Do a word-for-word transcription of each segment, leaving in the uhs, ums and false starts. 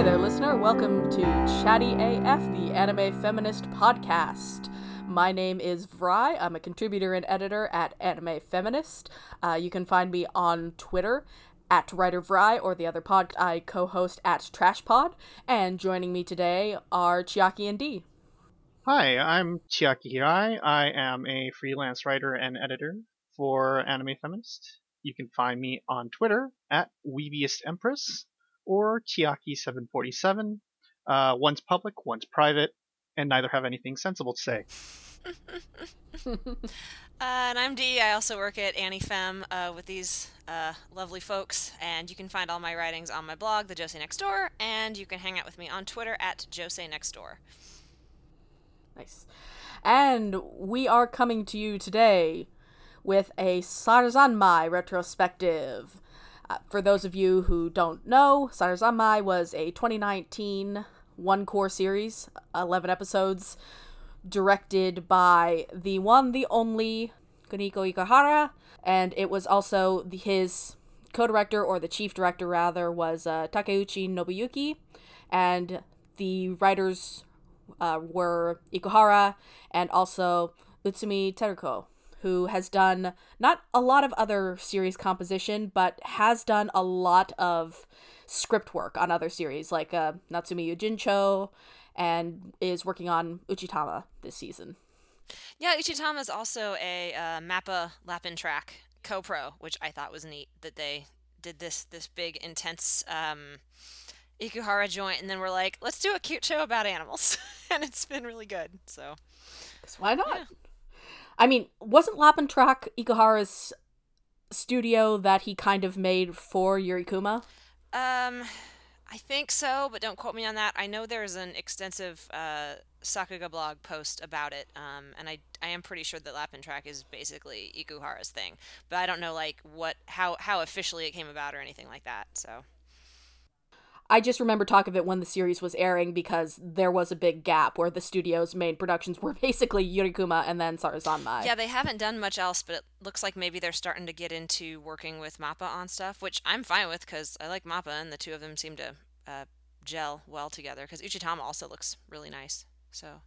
Hey there, listener. Welcome to Chatty A F, the Anime Feminist podcast. My name is Vrai. I'm a contributor and editor at Anime Feminist. Uh, you can find me on Twitter at WriterVrai or the other pod I co-host at TrashPod. And joining me today are Chiaki and Dee. Hi, I'm Chiaki Hirai. I am a freelance writer and editor for Anime Feminist. You can find me on Twitter at WeebiestEmpress or Chiaki seven forty-seven. Uh, one's public, one's private, and neither have anything sensible to say. uh, and I'm Dee. I also work at AniFem uh, with these uh, lovely folks, and you can find all my writings on my blog, The Jose Next Door, and you can hang out with me on Twitter at Jose Next Door. Nice. And we are coming to you today with a Sarazanmai retrospective. Uh, for those of you who don't know, Sarazanmai was a twenty nineteen one-core series, eleven episodes, directed by the one, the only, Kuniko Ikohara, and it was also the, his co-director, or the chief director, rather, was uh, Takeuchi Nobuyuki, and the writers uh, were Ikohara and also Utsumi Teruko, who has done not a lot of other series composition, but has done a lot of script work on other series, like uh, Natsumi Yujincho, and is working on Uchitama this season. Yeah, Uchitama is also a uh, Mappa Lapin Track co-pro, which I thought was neat, that they did this this big, intense um, Ikuhara joint, and then we're like, let's do a cute show about animals. And it's been really good, so. Because why not? Yeah. I mean, wasn't Lapin Track Ikuhara's studio that he kind of made for Yurikuma? Um, I think so, but don't quote me on that. I know there's an extensive uh, Sakuga blog post about it, um, and I, I am pretty sure that Lapin Track is basically Ikuhara's thing, but I don't know like what how, how officially it came about or anything like that, so. I just remember talk of it when the series was airing because there was a big gap where the studio's main productions were basically Yurikuma and then Sarazanmai. Yeah, they haven't done much else, but it looks like maybe they're starting to get into working with Mappa on stuff, which I'm fine with because I like Mappa and the two of them seem to uh, gel well together because Uchitama also looks really nice. So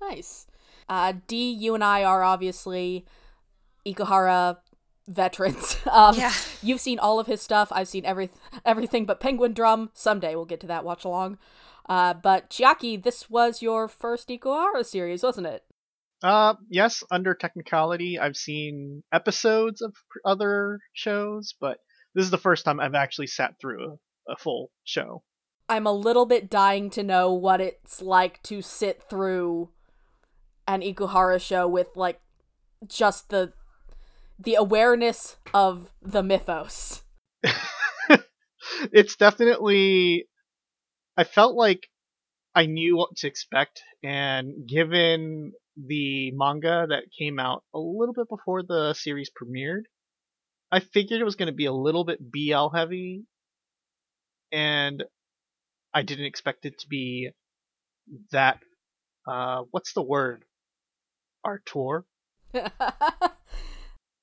nice. Uh, Dee, you and I are obviously Ikohara veterans. Um, yeah. You've seen all of his stuff. I've seen every, everything but Penguin Drum. Someday we'll get to that watch along. Uh, but Chiaki, this was your first Ikuhara series, wasn't it? Uh, yes, under technicality. I've seen episodes of other shows, but this is the first time I've actually sat through a, a full show. I'm a little bit dying to know what it's like to sit through an Ikuhara show with, like, just the the awareness of the mythos. It's definitely, I felt like I knew what to expect, and given the manga that came out a little bit before the series premiered, I figured it was going to be a little bit B L heavy, and I didn't expect it to be that, uh, what's the word? Artur?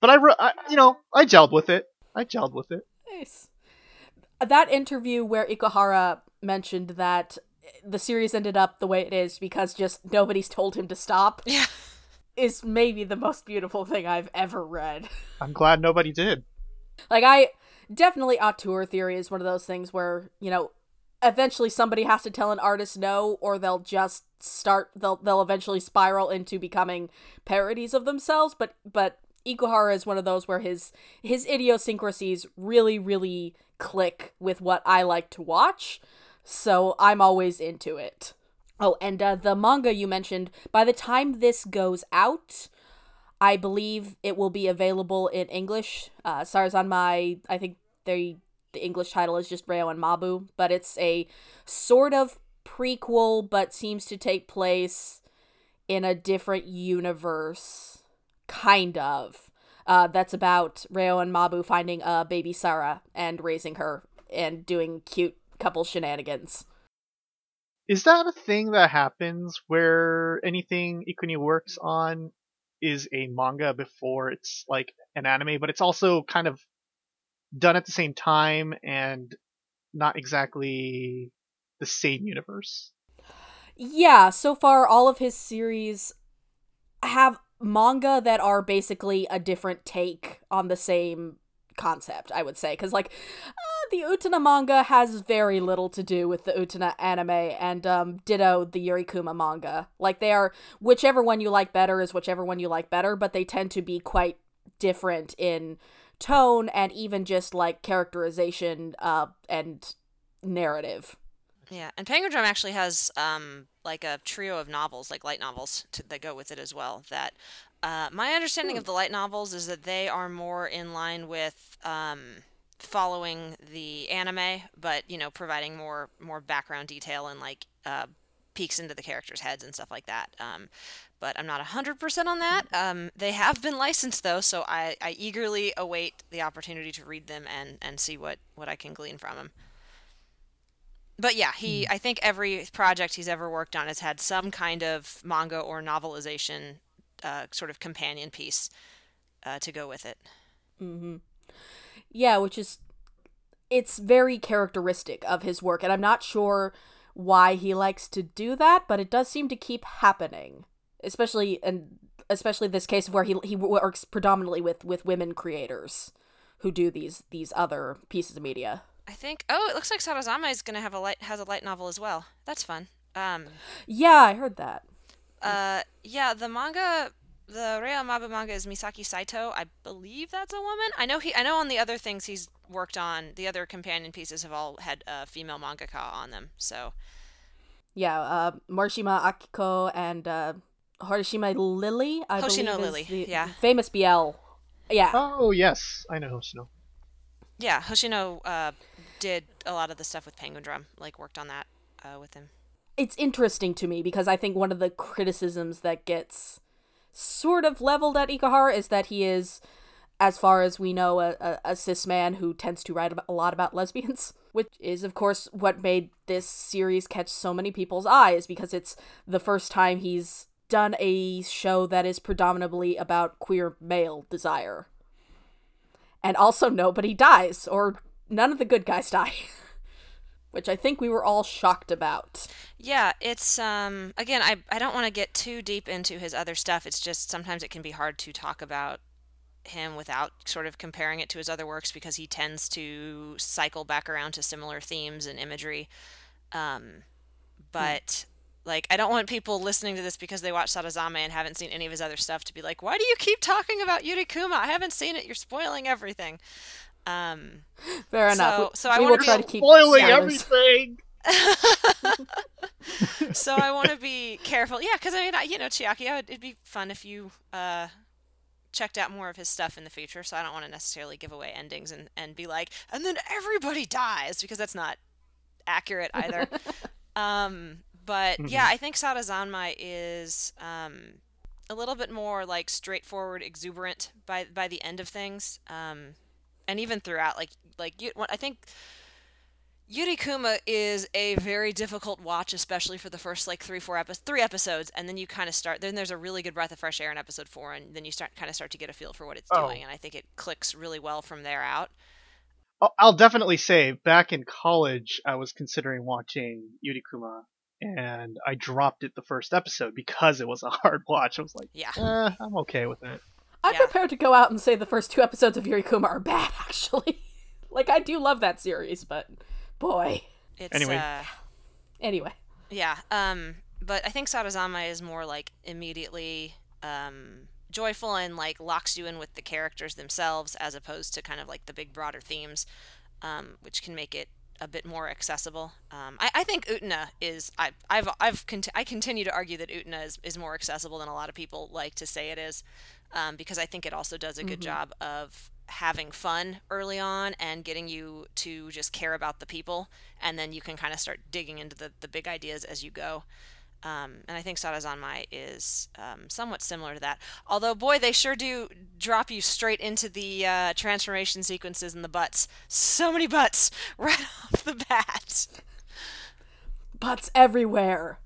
But I, I, you know, I gelled with it. I gelled with it. Nice. That interview where Ikohara mentioned that the series ended up the way it is because just nobody's told him to stop yeah. is maybe the most beautiful thing I've ever read. I'm glad nobody did. Like, I definitely, auteur theory is one of those things where, you know, eventually somebody has to tell an artist no, or they'll just start, they'll, they'll eventually spiral into becoming parodies of themselves, but, but, Ikohara is one of those where his his idiosyncrasies really, really click with what I like to watch, so I'm always into it. Oh, and uh, the manga you mentioned, by the time this goes out, I believe it will be available in English. Uh, Sarazanmai, I think they, the English title is just Reo and Mabu, but it's a sort of prequel, but seems to take place in a different universe. Kind of. Uh, that's about Reo and Mabu finding a baby Sara and raising her and doing cute couple shenanigans. Is that a thing that happens where anything Ikuni works on is a manga before it's like an anime, but it's also kind of done at the same time and not exactly the same universe. Yeah, so far all of his series have manga that are basically a different take on the same concept, I would say. Because, like, uh, the Utena manga has very little to do with the Utena anime, and um, ditto the Yurikuma manga. Like, they are, whichever one you like better is whichever one you like better, but they tend to be quite different in tone and even just, like, characterization uh, and narrative. Yeah, and Penguin Drum actually has, um, like, a trio of novels, like light novels, to, that go with it as well. That uh, my understanding Ooh. of the light novels is that they are more in line with um, following the anime, but, you know, providing more, more background detail and, like, uh, peeks into the characters' heads and stuff like that. Um, but I'm not one hundred percent on that. Um, they have been licensed, though, so I, I eagerly await the opportunity to read them and, and see what, what I can glean from them. But yeah, he. I think every project he's ever worked on has had some kind of manga or novelization, uh, sort of companion piece, uh, to go with it. Mm-hmm. Yeah, which is, it's very characteristic of his work, and I'm not sure why he likes to do that, but it does seem to keep happening, especially and especially this case where he he works predominantly with, with women creators, who do these these other pieces of media. I think. Oh, it looks like Sarazanmai is gonna have a light has a light novel as well. That's fun. Um, yeah, I heard that. Uh, yeah, the manga, the Reo and Mabu manga is Misaki Saito. I believe that's a woman. I know he. I know on the other things he's worked on, the other companion pieces have all had a uh, female mangaka on them. So. Yeah, uh, Marshima Akiko and uh, Horishima Lily. I Hoshino believe Lily. Is the yeah. Famous B L. Yeah. Oh yes, I know Hoshino. Yeah, Hoshino uh, did a lot of the stuff with Penguin Drum, like worked on that uh, with him. It's interesting to me because I think one of the criticisms that gets sort of leveled at Ikohara is that he is, as far as we know, a, a, a cis man who tends to write a lot about lesbians, which is, of course, what made this series catch so many people's eyes because it's the first time he's done a show that is predominantly about queer male desire. And also nobody dies, or none of the good guys die, which I think we were all shocked about. Yeah, it's, um, again, I I don't want to get too deep into his other stuff. It's just sometimes it can be hard to talk about him without sort of comparing it to his other works because he tends to cycle back around to similar themes and imagery. Um, but... Hmm. Like, I don't want people listening to this because they watch Sarazanmai and haven't seen any of his other stuff to be like, why do you keep talking about Yurikuma? I haven't seen it. You're spoiling everything. Um, Fair so, enough. So I want to be spoiling everything. So I want to be careful. Yeah, because I mean, I, you know, Chiaki, I would, it'd be fun if you uh, checked out more of his stuff in the future. So I don't want to necessarily give away endings and, and be like, and then everybody dies because that's not accurate either. um But, yeah, I think Sarazanmai is um, a little bit more, like, straightforward, exuberant by by the end of things. Um, and even throughout, like, like you, I think Yurikuma is a very difficult watch, especially for the first, like, three, four episodes, three episodes. And then you kind of start, then there's a really good breath of fresh air in episode four, and then you start kind of start to get a feel for what it's oh. doing. And I think it clicks really well from there out. I'll definitely say, back in college, I was considering watching Yurikuma. And I dropped it the first episode because it was a hard watch. I was like, yeah, eh, I'm okay with it. I'm yeah. prepared to go out and say the first two episodes of Yurikuma are bad, actually. Like, I do love that series, but boy. It's, anyway. Uh, anyway. Yeah. Um, but I think Sarazanmai is more, like, immediately um, joyful and, like, locks you in with the characters themselves as opposed to kind of, like, the big broader themes, um, which can make it a bit more accessible. Um, I, I think Utena is. I, I've I've conti- I continue to argue that Utena is, is more accessible than a lot of people like to say it is, um, because I think it also does a good mm-hmm. job of having fun early on and getting you to just care about the people, and then you can kind of start digging into the, the big ideas as you go. Um, and I think Sarazanmai is um, somewhat similar to that. Although, boy, they sure do drop you straight into the uh, transformation sequences and the butts. So many butts right off the bat. Butts everywhere.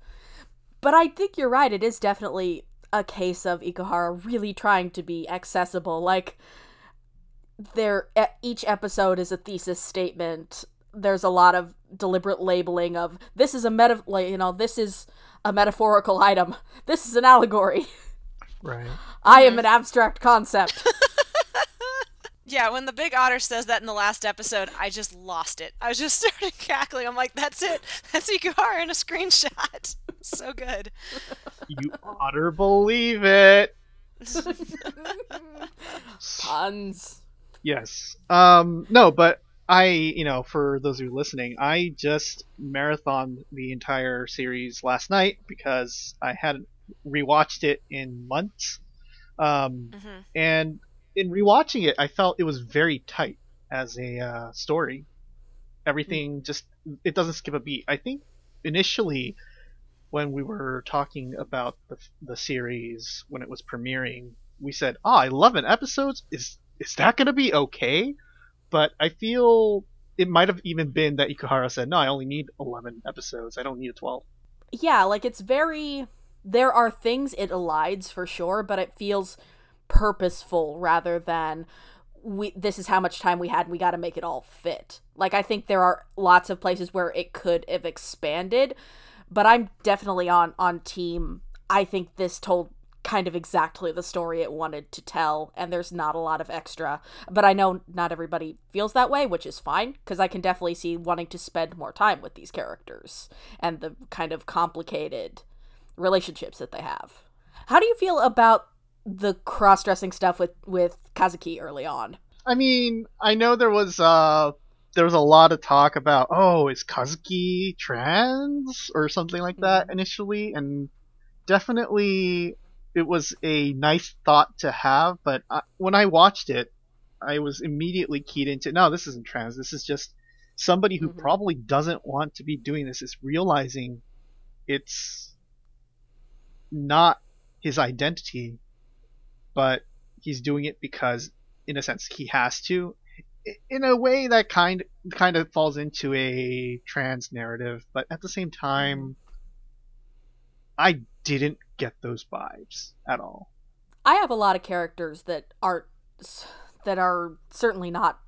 But I think you're right. It is definitely a case of Ikohara really trying to be accessible. Like, there, each episode is a thesis statement there's a lot of deliberate labeling of this is a meta, like, you know, this is a metaphorical item. This is an allegory. Right. I am an abstract concept. Yeah, when the big otter says that in the last episode, I just lost it. I just started cackling. I'm like, that's it. That's Ikohara in a screenshot. So good. You otter believe it. Puns. Yes. Um, no, but I, you know, for those who are listening, I just marathoned the entire series last night because I hadn't rewatched it in months. Um, mm-hmm. And in rewatching it, I felt it was very tight as a uh, story. Everything mm-hmm. just, it doesn't skip a beat. I think initially when we were talking about the, the series, when it was premiering, we said, oh, eleven episodes? Is is that going to be okay? But I feel it might have even been that Ikohara said, no, I only need eleven episodes. I don't need a twelve. Yeah, like it's very, there are things it elides for sure, but it feels purposeful rather than we this is how much time we had and we got to make it all fit. Like I think there are lots of places where it could have expanded, but I'm definitely on on team. I think this told kind of exactly the story it wanted to tell, and there's not a lot of extra. But I know not everybody feels that way, which is fine, because I can definitely see wanting to spend more time with these characters and the kind of complicated relationships that they have. How do you feel about the cross-dressing stuff with, with Kazuki early on? I mean, I know there was uh, there was a lot of talk about, oh, is Kazuki trans? Or something like that initially, and definitely it was a nice thought to have, but I, when I watched it, I was immediately keyed into, no, this isn't trans, this is just somebody who mm-hmm. probably doesn't want to be doing this, is realizing it's not his identity, but he's doing it because, in a sense, he has to. In a way, that kind kind of falls into a trans narrative, but at the same time, I didn't get those vibes at all. I have a lot of characters that are that are certainly not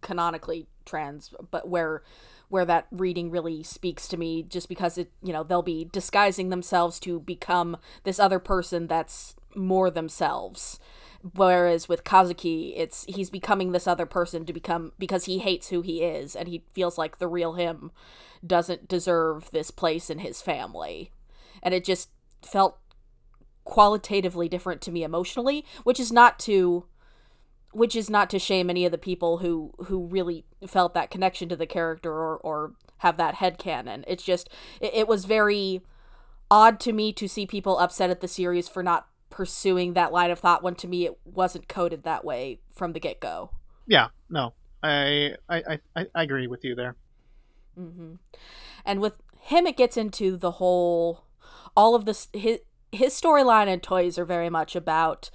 canonically trans, but where where that reading really speaks to me, just because it, you know, they'll be disguising themselves to become this other person that's more themselves. Whereas with Kazuki, it's he's becoming this other person to become because he hates who he is and he feels like the real him doesn't deserve this place in his family. And it just felt qualitatively different to me emotionally, which is not to which is not to shame any of the people who, who really felt that connection to the character or, or have that headcanon. It's just, it, it was very odd to me to see people upset at the series for not pursuing that line of thought when to me it wasn't coded that way from the get-go. Yeah, no, I I, I, I agree with you there. Mm-hmm. And with him, it gets into the whole, all of this, his, his storyline and toys are very much about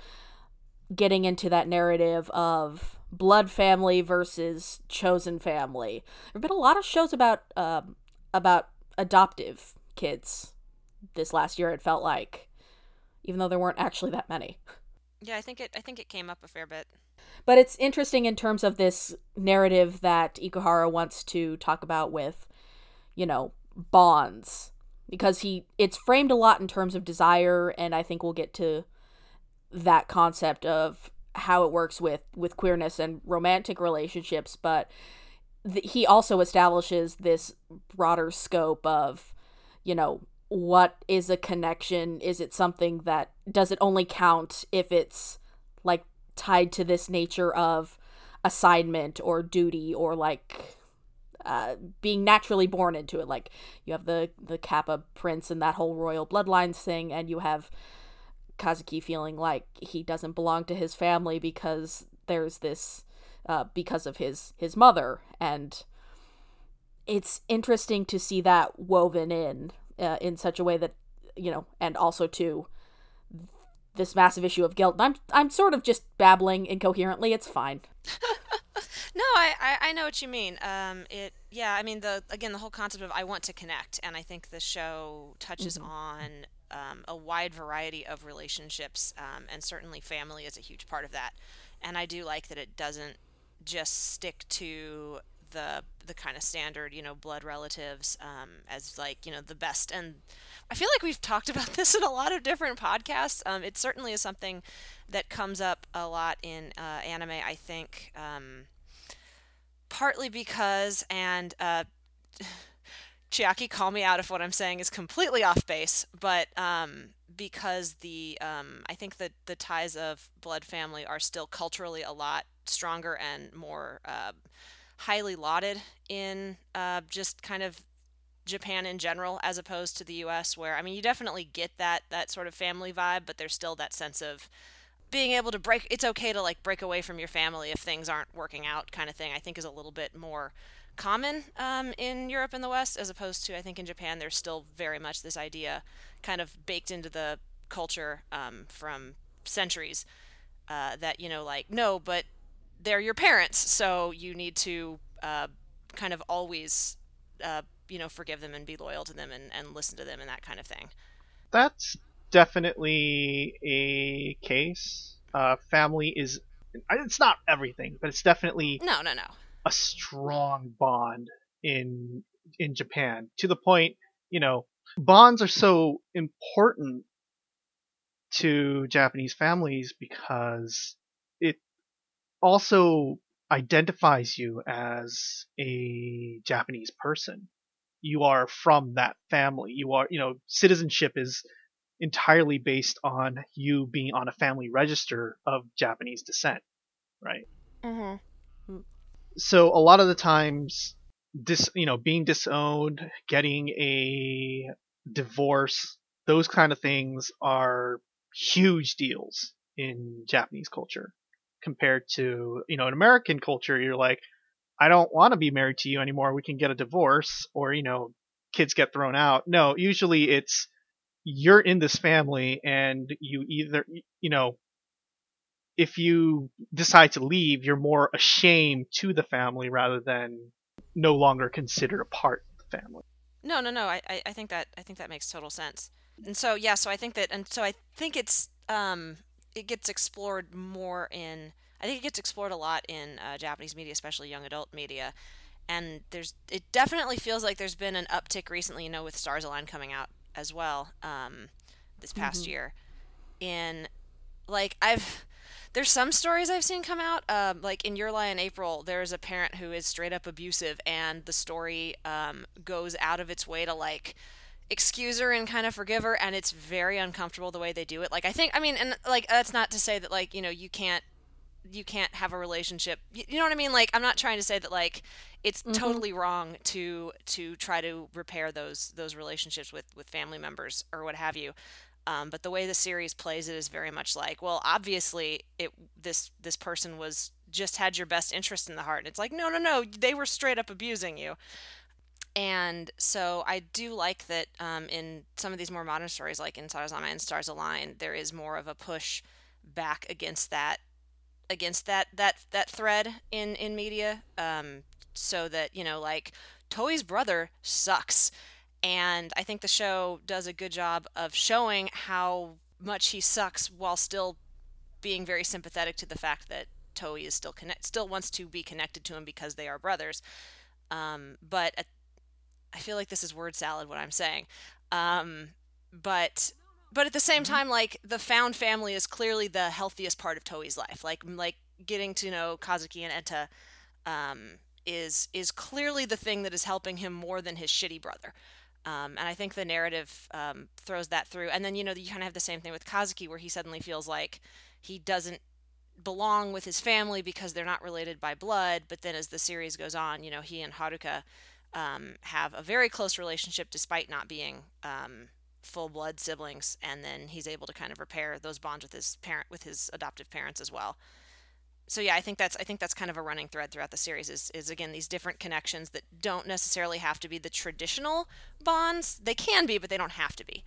getting into that narrative of blood family versus chosen family. There have been a lot of shows about um, about adoptive kids this last year, it felt like, even though there weren't actually that many. Yeah, I think it I think it came up a fair bit. But it's interesting in terms of this narrative that Ikohara wants to talk about with, you know, bonds, because he it's framed a lot in terms of desire, and I think we'll get to that concept of how it works with, with queerness and romantic relationships, but th- he also establishes this broader scope of, you know, what is a connection? Is it something that, does it only count if it's, like, tied to this nature of assignment or duty or, like, uh, being naturally born into it? Like, you have the, the Kappa prince and that whole royal bloodlines thing, and you have Kazuki feeling like he doesn't belong to his family because there's this uh, because of his his mother, and it's interesting to see that woven in uh, in such a way that, you know, and also to this massive issue of guilt. And I'm I'm sort of just babbling incoherently. It's fine. No, I, I, I know what you mean. Um, it yeah, I mean the again the whole concept of I want to connect, and I think the show touches mm-hmm. on. Um, a wide variety of relationships, um, and certainly family is a huge part of that. And I do like that it doesn't just stick to the the kind of standard, you know, blood relatives um, as like, you know, the best. And I feel like we've talked about this in a lot of different podcasts. Um, it certainly is something that comes up a lot in uh, anime, I think, um, partly because, and uh, Chiaki, call me out if what I'm saying is completely off base, but um, because the, um, I think that the ties of blood family are still culturally a lot stronger and more uh, highly lauded in uh, just kind of Japan in general, as opposed to the U S, where, I mean, you definitely get that, that sort of family vibe, but there's still that sense of being able to break, it's okay to like break away from your family if things aren't working out kind of thing, I think is a little bit more common um, in Europe and the West, as opposed to, I think in Japan, there's still very much this idea kind of baked into the culture um, from centuries uh, that, you know, like, no, but they're your parents, so you need to uh, kind of always, uh, you know, forgive them and be loyal to them and, and listen to them and that kind of thing. That's definitely a case. Uh, family is, it's not everything, but it's definitely... No, no, no. a strong bond in in Japan, to the point, you know, bonds are so important to Japanese families because it also identifies you as a Japanese person. You are from that family. You are, you know, citizenship is entirely based on you being on a family register of Japanese descent, right? Mm-hmm. So a lot of the times, dis, you know, being disowned, getting a divorce, those kind of things are huge deals in Japanese culture compared to, you know, in American culture, you're like, I don't want to be married to you anymore. We can get a divorce, or, you know, kids get thrown out. No, usually it's you're in this family and you either, you know, if you decide to leave, you're more ashamed to the family rather than no longer considered a part of the family. No, no, no. I, I think that I think that makes total sense. And so yeah, so I think that, and so I think it's um it gets explored more in I think it gets explored a lot in uh, Japanese media, especially young adult media. And there's it definitely feels like there's been an uptick recently, you know, with Stars Align coming out as well um this past mm-hmm. year. In like I've There's some stories I've seen come out, um, like in Your Lie in April, there's a parent who is straight up abusive, and the story um, goes out of its way to like excuse her and kind of forgive her, and it's very uncomfortable the way they do it. Like I think, I mean, and like that's not to say that like, you know, you can't you can't have a relationship. You, you know what I mean? Like I'm not trying to say that like it's mm-hmm. totally wrong to to try to repair those those relationships with, with family members or what have you. Um, but the way the series plays it is very much like, well, obviously it this this person was just had your best interest in the heart, and it's like, no, no, no, they were straight up abusing you. And so I do like that um, in some of these more modern stories, like in Sarazanmai and Stars Align, there is more of a push back against that against that that that thread in in media, um, so that, you know, like Toei's brother sucks. And I think the show does a good job of showing how much he sucks while still being very sympathetic to the fact that Toei is still connect, still wants to be connected to him because they are brothers. Um, but at, I feel like this is word salad what I'm saying. Um, but but at the same mm-hmm. time, like the found family is clearly the healthiest part of Toei's life. Like like getting to know Kazuki and Enta um, is is clearly the thing that is helping him more than his shitty brother. Um, and I think the narrative um, throws that through. And then, you know, you kind of have the same thing with Kazuki, where he suddenly feels like he doesn't belong with his family because they're not related by blood. But then as the series goes on, you know, he and Haruka um, have a very close relationship despite not being um, full-blood siblings. And then he's able to kind of repair those bonds with his parent, with his adoptive parents as well. So yeah, I think that's I think that's kind of a running thread throughout the series is, is again these different connections that don't necessarily have to be the traditional bonds. They can be, but they don't have to be.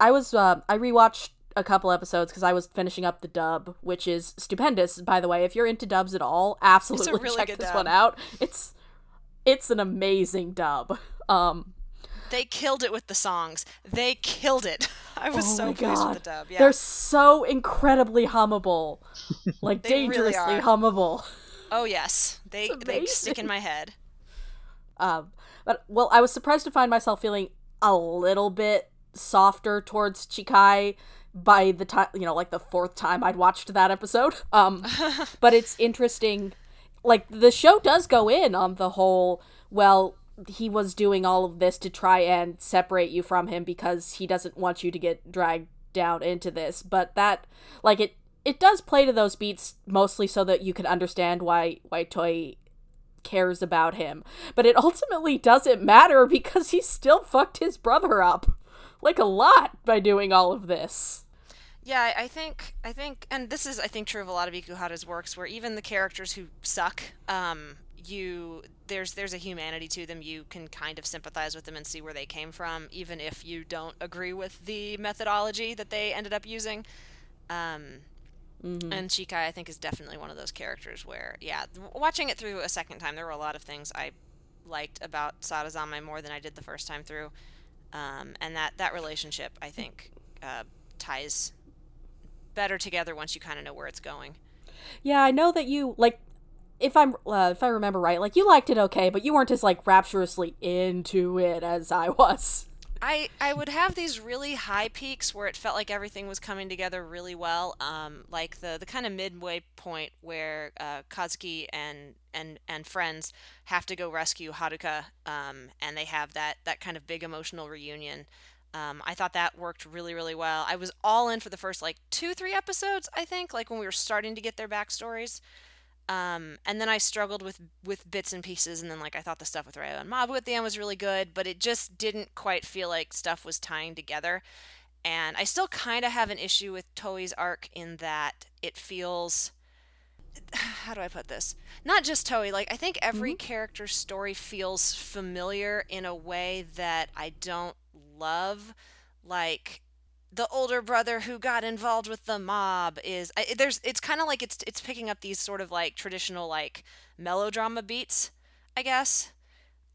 I was uh, I rewatched a couple episodes because I was finishing up the dub, which is stupendous, by the way. If you're into dubs at all, absolutely really check this dub. one out. It's it's an amazing dub. Um, they killed it with the songs. They killed it. I was oh so pleased with the dub. Yeah. They're so incredibly hummable. Like, dangerously really hummable. Oh yes, they they stick in my head. Um, but well, I was surprised to find myself feeling a little bit softer towards Chikai by the time, you know, like the fourth time I'd watched that episode. Um, but it's interesting, like the show does go in on the whole. Well, he was doing all of this to try and separate you from him because he doesn't want you to get dragged down into this. But that, like it, it does play to those beats mostly so that you can understand why why Toei cares about him. But it ultimately doesn't matter because he still fucked his brother up. Like a lot by doing all of this. Yeah, I think, I think, and this is, I think, true of a lot of Ikuhara's works, where even the characters who suck, um, you, there's, there's a humanity to them. You can kind of sympathize with them and see where they came from, even if you don't agree with the methodology that they ended up using. Um, mm-hmm. And Chikai, I think, is definitely one of those characters where, yeah, watching it through a second time, there were a lot of things I liked about Sarazanmai more than I did the first time through. Um, and that, that relationship, I think, uh, ties better together once you kind of know where it's going. Yeah, I know that you, like, if I'm, uh, if I remember right, like, you liked it okay, but you weren't as, like, rapturously into it as I was. I, I would have these really high peaks where it felt like everything was coming together really well, um, like the, the kind of midway point where uh, Kazuki and, and and friends have to go rescue Haruka, um, and they have that, that kind of big emotional reunion. Um, I thought that worked really, really well. I was all in for the first, like, two, three episodes, I think, like when we were starting to get their backstories. Um, and then I struggled with, with bits and pieces, and then, like, I thought the stuff with Reo and Mabu at the end was really good, but it just didn't quite feel like stuff was tying together. And I still kind of have an issue with Toei's arc in that it feels... How do I put this? Not just Toei. Like, I think every mm-hmm. character's story feels familiar in a way that I don't love. Like... the older brother who got involved with the mob is I, there's it's kind of like it's it's picking up these sort of like traditional like melodrama beats, I guess,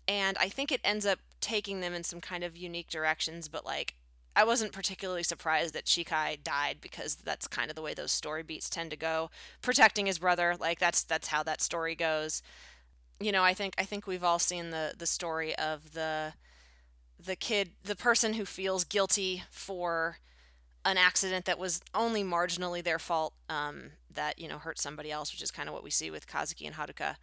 and I think it ends up taking them in some kind of unique directions. But like I wasn't particularly surprised that Chikai died because that's kind of the way those story beats tend to go. Protecting his brother, like that's that's how that story goes. You know, I think I think we've all seen the the story of the. the kid, the person who feels guilty for an accident that was only marginally their fault, um, that, you know, hurt somebody else, which is kind of what we see with Kazuki and Haruka.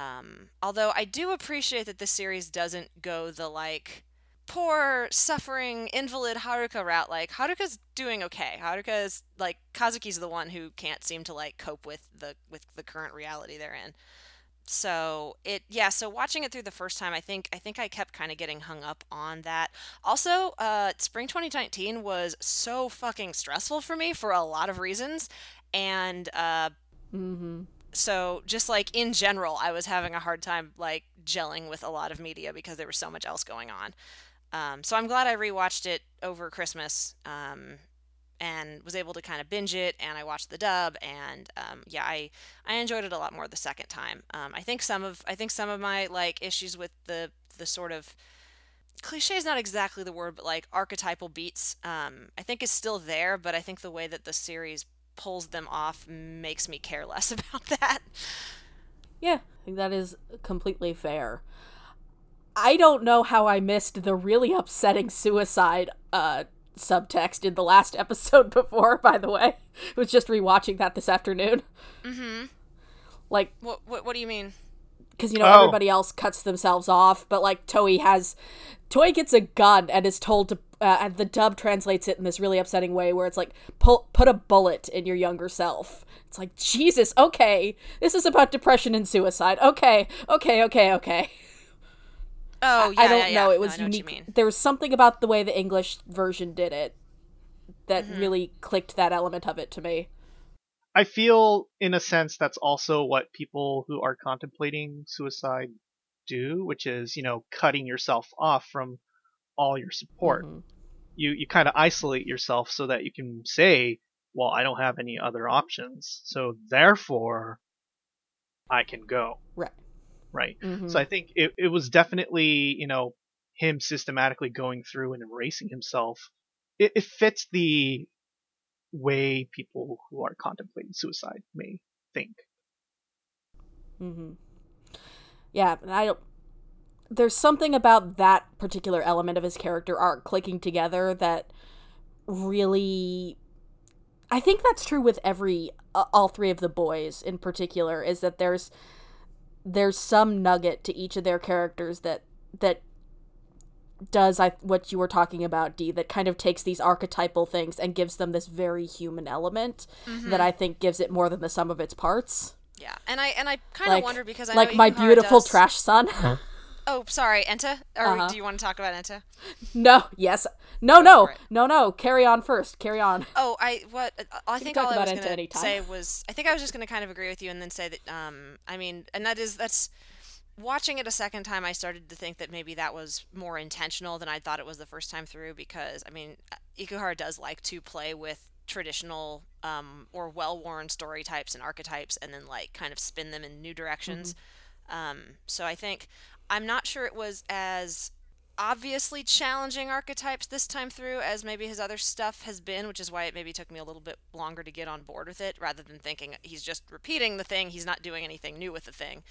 Um, although I do appreciate that this series doesn't go the, like, poor, suffering, invalid Haruka route. Like, Haruka's doing okay. Haruka is, like, Kazuki's the one who can't seem to, like, cope with the, with the current reality they're in. So it, yeah, so watching it through the first time, I think, I think I kept kind of getting hung up on that. Also, uh, spring twenty nineteen was so fucking stressful for me for a lot of reasons. And, uh, mm-hmm. so just like in general, I was having a hard time like gelling with a lot of media because there was so much else going on. Um, so I'm glad I rewatched it over Christmas, um, and was able to kind of binge it, and I watched the dub, and um, yeah, I, I enjoyed it a lot more the second time. Um, I think some of I think some of my like issues with the the sort of cliche is not exactly the word, but like archetypal beats, um, I think is still there, but I think the way that the series pulls them off makes me care less about that. Yeah, I think that is completely fair. I don't know how I missed the really upsetting suicide uh subtext in the last episode before, by the way. I was just rewatching that this afternoon. Mm-hmm. Like... What, what, what do you mean? Because, you know, oh. everybody else cuts themselves off, but, like, Toei has... Toei gets a gun and is told to... Uh, and the dub translates it in this really upsetting way where it's like, pull, put a bullet in your younger self. It's like, Jesus, okay. This is about depression and suicide. Okay, okay, okay, okay. Oh, yeah, I don't yeah, know. Yeah. It was no, unique. There was something about the way the English version did it that mm-hmm. really clicked that element of it to me. I feel, in a sense, that's also what people who are contemplating suicide do, which is, you know, cutting yourself off from all your support. Mm-hmm. You you kind of isolate yourself so that you can say, well, I don't have any other options, so therefore I can go. Right. Right. Mm-hmm. So I think it, it was definitely, you know, him systematically going through and erasing himself. It, it fits the way people who are contemplating suicide may think. Mm-hmm. Yeah, and I don't. There's something about that particular element of his character arc clicking together that really. I think that's true with every uh, all three of the boys in particular, is that there's there's some nugget to each of their characters that that does I what you were talking about, Dee, that kind of takes these archetypal things and gives them this very human element mm-hmm. that I think gives it more than the sum of its parts. Yeah, and I and I kind of like, wondered because I like know my Ikohara beautiful does. Trash son. Huh? Oh, sorry, Enta? Or uh-huh. do you want to talk about Enta? No, yes. No, Go no. No, no. Carry on first. Carry on. Oh, I what I think all I was going to say was I think I was just going to kind of agree with you and then say that um I mean, and that is that's watching it a second time I started to think that maybe that was more intentional than I thought it was the first time through, because I mean, Ikohara does like to play with traditional um or well-worn story types and archetypes and then like kind of spin them in new directions. Mm-hmm. Um so I think I'm not sure it was as obviously challenging archetypes this time through as maybe his other stuff has been, which is why it maybe took me a little bit longer to get on board with it, rather than thinking he's just repeating the thing, he's not doing anything new with the thing.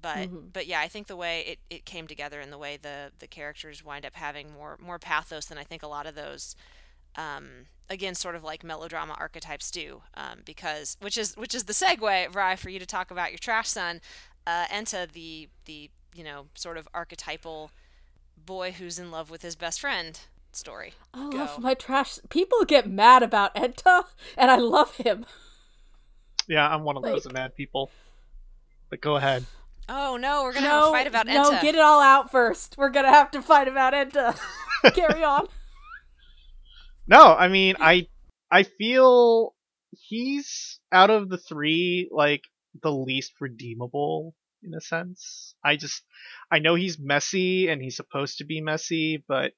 But mm-hmm. but yeah, I think the way it, it came together and the way the, the characters wind up having more, more pathos than I think a lot of those, um, again, sort of like melodrama archetypes do, um, because which is which is the segue, Vrai, for you to talk about your trash son, uh, Enta, the the you know, sort of archetypal boy who's in love with his best friend story. I Go. love my trash. People get mad about Enta, and I love him. Yeah, I'm one of like... those mad people. But go ahead. Oh, no, we're going to no, have a fight about Enta. No, get it all out first. We're going to have to fight about Enta. Carry on. No, I mean, I I feel he's, out of the three, like, the least redeemable in a sense. I just, I know he's messy and he's supposed to be messy, but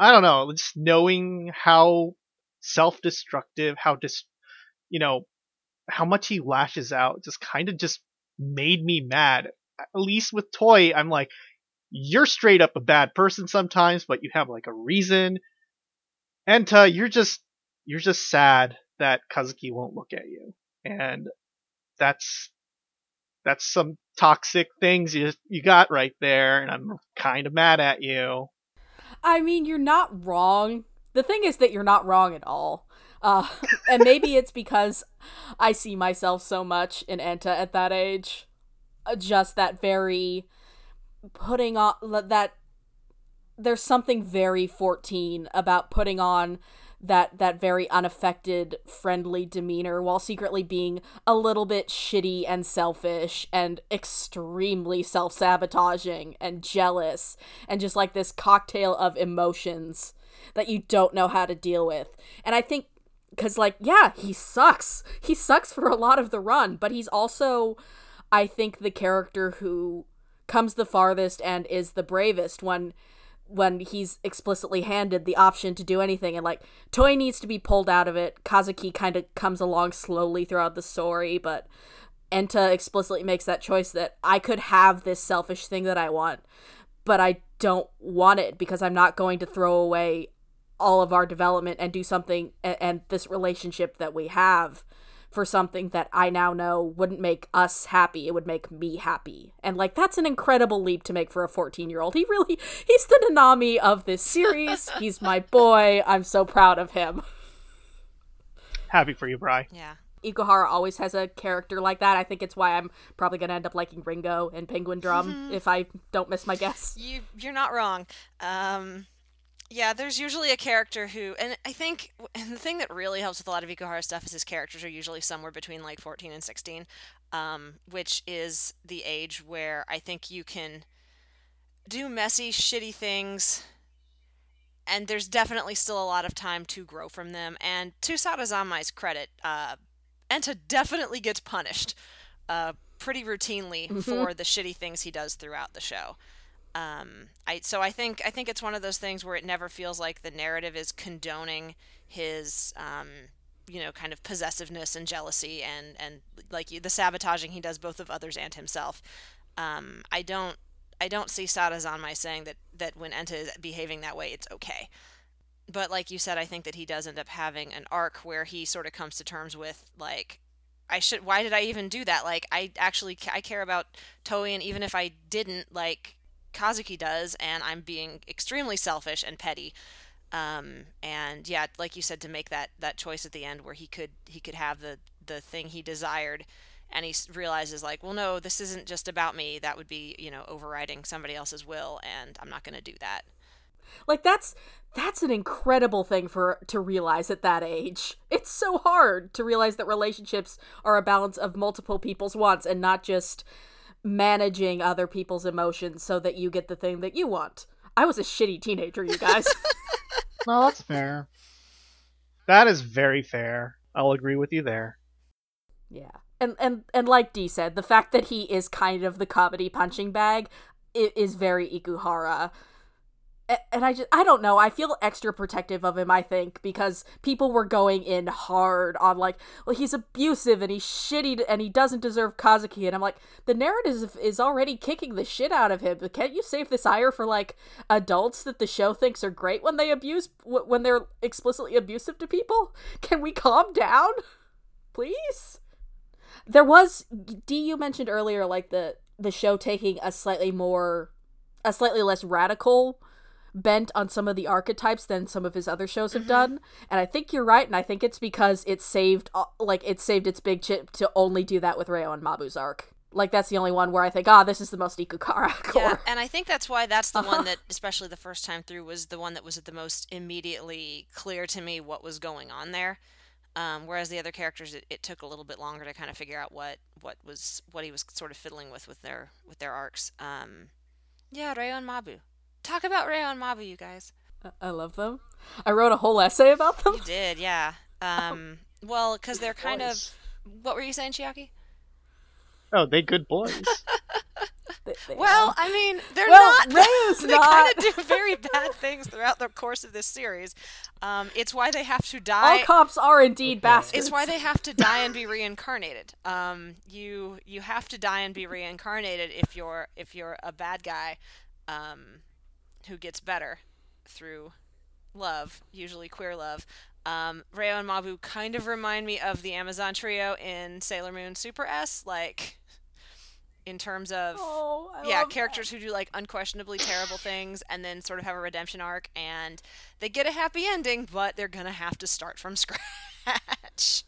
I don't know, just knowing how self-destructive, how just, you know, how much he lashes out just kind of just made me mad. At least with Toy, I'm like, you're straight up a bad person sometimes, but you have like a reason. Enta, you're just, you're just sad that Kazuki won't look at you. And that's, That's some toxic things you you got right there, and I'm kind of mad at you. I mean, you're not wrong. The thing is that you're not wrong at all. Uh, and maybe it's because I see myself so much in Enta at that age. Just that very putting on that. There's something very fourteen about putting on that that very unaffected, friendly demeanor while secretly being a little bit shitty and selfish and extremely self-sabotaging and jealous and just like this cocktail of emotions that you don't know how to deal with. And I think, because like, yeah, he sucks. He sucks for a lot of the run, but he's also, I think, the character who comes the farthest and is the bravest when when he's explicitly handed the option to do anything. And like, Toy needs to be pulled out of it. Kazuki kind of comes along slowly throughout the story, but Enta explicitly makes that choice that I could have this selfish thing that I want, but I don't want it because I'm not going to throw away all of our development and do something and, and this relationship that we have for something that I now know wouldn't make us happy, it would make me happy. And, like, that's an incredible leap to make for a fourteen-year-old. He really, he's the Nanami of this series. He's my boy. I'm so proud of him. Happy for you, Bri. Yeah. Ikohara always has a character like that. I think it's why I'm probably going to end up liking Ringo and Penguin Drum, mm-hmm. if I don't miss my guess. You, you're not wrong. Um... Yeah, there's usually a character who, and I think, and the thing that really helps with a lot of Ikohara stuff is his characters are usually somewhere between like fourteen and sixteen, um, which is the age where I think you can do messy, shitty things, and there's definitely still a lot of time to grow from them. And to Sarazanmai's credit, uh, Enta definitely gets punished uh, pretty routinely mm-hmm. for the shitty things he does throughout the show. Um, I so I think I think it's one of those things where it never feels like the narrative is condoning his, um, you know, kind of possessiveness and jealousy and, and like the sabotaging he does both of others and himself. Um, I don't I don't see Sarazanmai saying that, that when Enta is behaving that way, it's okay. But like you said, I think that he does end up having an arc where he sort of comes to terms with like, I should, why did I even do that? Like, I actually, I care about Toei, and even if I didn't, like, Kazuki does, and I'm being extremely selfish and petty. Um, and yeah, like you said, to make that, that choice at the end where he could, he could have the, the thing he desired, and he realizes, like, well, no, this isn't just about me. That would be, you know, overriding somebody else's will, and I'm not going to do that. Like, that's, that's an incredible thing for to realize at that age. It's so hard to realize that relationships are a balance of multiple people's wants and not just managing other people's emotions so that you get the thing that you want. I was a shitty teenager, you guys. No, that's fair. That is very fair. I'll agree with you there. Yeah. And and and like Dee said, the fact that he is kind of the comedy punching bag is very Ikuhara. And I just, I don't know, I feel extra protective of him, I think, because people were going in hard on, like, well, he's abusive and he's shitty and he doesn't deserve Kazuki. And I'm like, the narrative is already kicking the shit out of him. But can't you save this ire for, like, adults that the show thinks are great when they abuse, when they're explicitly abusive to people? Can we calm down? Please? There was, Dee, you mentioned earlier, like, the, the show taking a slightly more, a slightly less radical bent on some of the archetypes than some of his other shows have mm-hmm. done, and I think you're right, and I think it's because it saved like it saved its big chip to only do that with Reo and Mabu's arc. Like, that's the only one where I think, ah, oh, this is the most Ikuhara core. Yeah, and I think that's why that's the uh-huh. one that, especially the first time through, was the one that was the most immediately clear to me what was going on there. Um, whereas the other characters, it, it took a little bit longer to kind of figure out what what was what he was sort of fiddling with with their with their arcs. Um, yeah, Reo and Mabu. Talk about Reo and Mabu, you guys. I love them. I wrote a whole essay about them. You did, yeah. Um, oh, well, because they're kind boys. of... What were you saying, Chiaki? Oh, they good boys. they, they well, are. I mean, they're well, not... Reo's they not. They kind of do very bad things throughout the course of this series. Um, it's why they have to die... All cops are indeed okay. bastards. It's why they have to die and be reincarnated. Um, you you have to die and be reincarnated if you're if you're a bad guy. Um... who gets better through love, usually queer love. Um, Reo and Mabu kind of remind me of the Amazon trio in Sailor Moon Super S, like, in terms of, oh, yeah, characters that. who do, like, unquestionably terrible things and then sort of have a redemption arc, and they get a happy ending, but they're gonna have to start from scratch.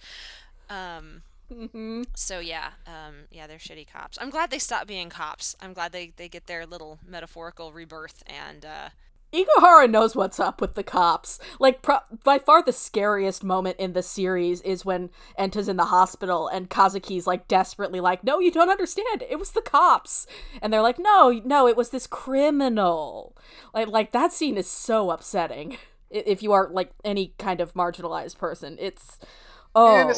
um... Mm-hmm. So yeah, um, yeah, they're shitty cops. I'm glad they stopped being cops. I'm glad they, they get their little metaphorical rebirth. And uh... Ikuhara knows what's up with the cops. Like, pro- by far the scariest moment in the series is when Enta's in the hospital and Kazuki's like desperately like, no, you don't understand. It was the cops, and they're like, no, no, it was this criminal. Like, like that scene is so upsetting. If you are like any kind of marginalized person, it's. Oh,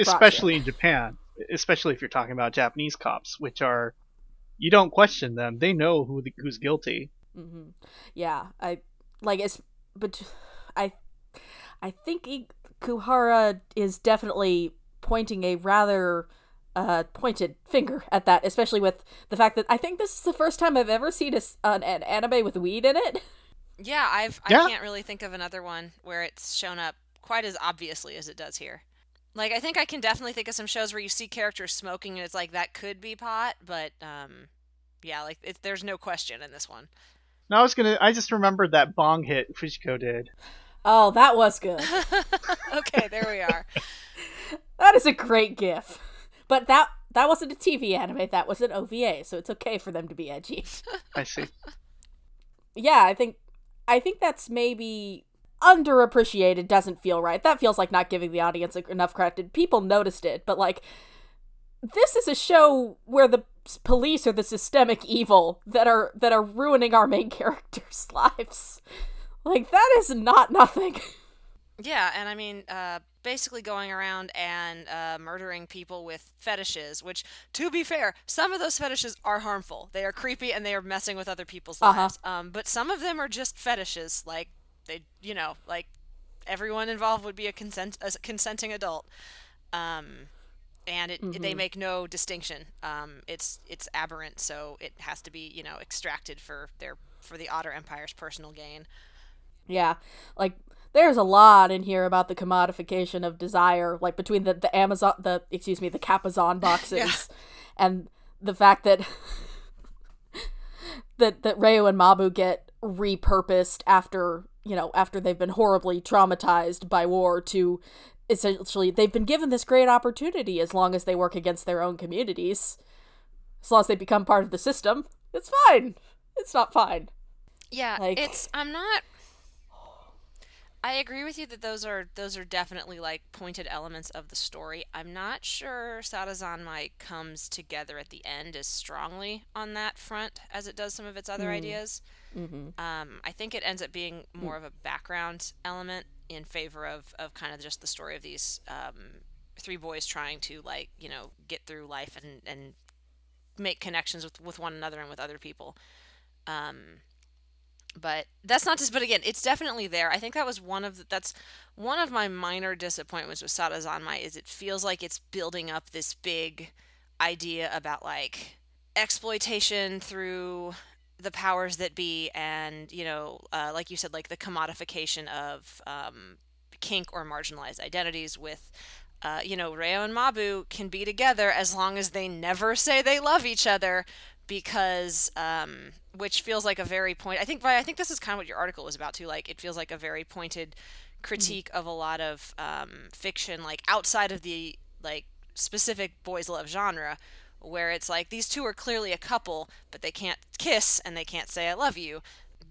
especially in Japan, especially if you're talking about Japanese cops, which are, you don't question them; they know who the, who's guilty. Mm-hmm. Yeah, I like it's, but I, I think Ikuhara is definitely pointing a rather uh, pointed finger at that, especially with the fact that I think this is the first time I've ever seen a, an, an anime with weed in it. Yeah, I've I yeah. can't really think of another one where it's shown up quite as obviously as it does here. Like, I think I can definitely think of some shows where you see characters smoking and it's like, that could be pot, but, um, yeah, like, it, there's no question in this one. No, I was gonna, I just remembered that bong hit Fujiko did. Oh, that was good. Okay, there we are. That is a great gif. But that, that wasn't a T V anime, that was an O V A, so it's okay for them to be edgy. I see. Yeah, I think, I think that's maybe... underappreciated doesn't feel right. That feels like not giving the audience enough credit. People noticed it, but like, this is a show where the police are the systemic evil that are that are ruining our main characters' lives. Like, that is not nothing. Yeah, and I mean, uh, basically going around and uh, murdering people with fetishes, which, to be fair, some of those fetishes are harmful. They are creepy and they are messing with other people's uh-huh. lives. Um, but some of them are just fetishes, like, they, you know, like, everyone involved would be a consent, a consenting adult, um, and it, mm-hmm. they make no distinction. Um, it's it's aberrant, so it has to be, you know, extracted for their for the Otter Empire's personal gain. Yeah, like there's a lot in here about the commodification of desire, like between the, the Amazon, the, excuse me, the Capazon boxes yeah. and the fact that, that, that Reo and Mabu get repurposed after, you know, after they've been horribly traumatized by war to essentially, they've been given this great opportunity as long as they work against their own communities. As long as they become part of the system, it's fine. It's not fine. Yeah, like, it's, I'm not, I agree with you that those are, those are definitely like pointed elements of the story. I'm not sure Sarazanmai comes together at the end as strongly on that front as it does some of its other mm. ideas. Mm-hmm. Um, I think it ends up being more mm. of a background element in favor of, of kind of just the story of these um, three boys trying to, like, you know, get through life and, and make connections with, with one another and with other people. Um, but that's not just, but again, it's definitely there. I think that was one of the, that's one of my minor disappointments with Sarazanmai is it feels like it's building up this big idea about like exploitation through the powers that be and, you know, uh, like you said, like the commodification of um, kink or marginalized identities with, uh, you know, Reo and Mabu can be together as long as they never say they love each other because, um, which feels like a very point, I think, I think this is kind of what your article was about too, like it feels like a very pointed critique mm-hmm. of a lot of um, fiction, like outside of the like specific boys love genre, where it's like, these two are clearly a couple, but they can't kiss and they can't say I love you,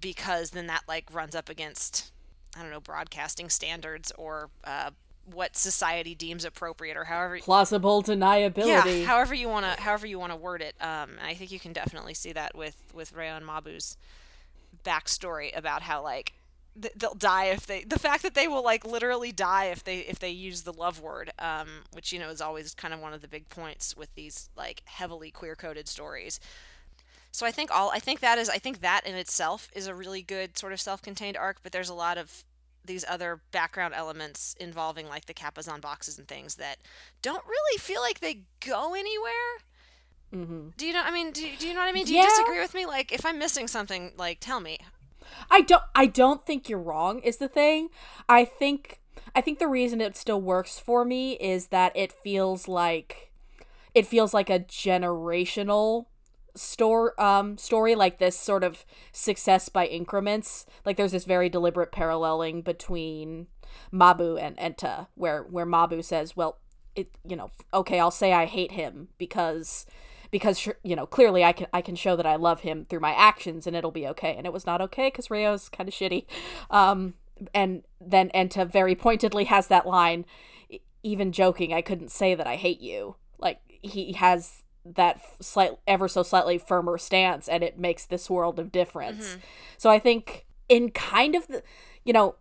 because then that like runs up against, I don't know, broadcasting standards or uh, what society deems appropriate or however. Plausible deniability. Yeah, however you want to, however you want to word it. Um, and I think you can definitely see that with, with Reo and Mabu's backstory about how like, they'll die if they, the fact that they will like literally die if they if they use the love word, um, which, you know, is always kind of one of the big points with these like heavily queer coded stories. So I think all I think that is I think that in itself is a really good sort of self-contained arc, but there's a lot of these other background elements involving like the Capazon boxes and things that don't really feel like they go anywhere. Mm-hmm. Do you know I mean do, do you know what I mean? Do you yeah. disagree with me? Like if I'm missing something, like tell me. I don't I don't think you're wrong is the thing. I think I think the reason it still works for me is that it feels like it feels like a generational store um story, like this sort of success by increments. Like there's this very deliberate paralleling between Mabu and Enta where where Mabu says, well, it you know, okay, I'll say I hate him because Because, you know, clearly I can I can show that I love him through my actions and it'll be okay. And it was not okay because Reo's kind of shitty. Um, and then Enta very pointedly has that line, even joking, I couldn't say that I hate you. Like, he has that slight, ever so slightly firmer stance and it makes this world of difference. Mm-hmm. So I think in kind of the, you know,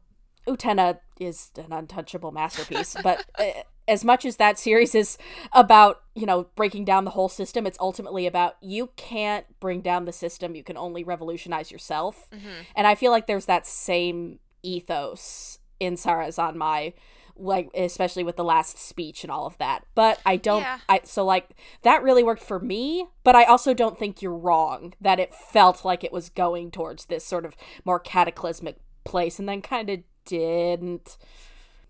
Utena is an untouchable masterpiece, but... Uh, as much as that series is about, you know, breaking down the whole system, it's ultimately about you can't bring down the system. You can only revolutionize yourself. Mm-hmm. And I feel like there's that same ethos in Sarazanmai, like, especially with the last speech and all of that. But I don't, yeah. I so like, that really worked for me, but I also don't think you're wrong that it felt like it was going towards this sort of more cataclysmic place and then kind of didn't.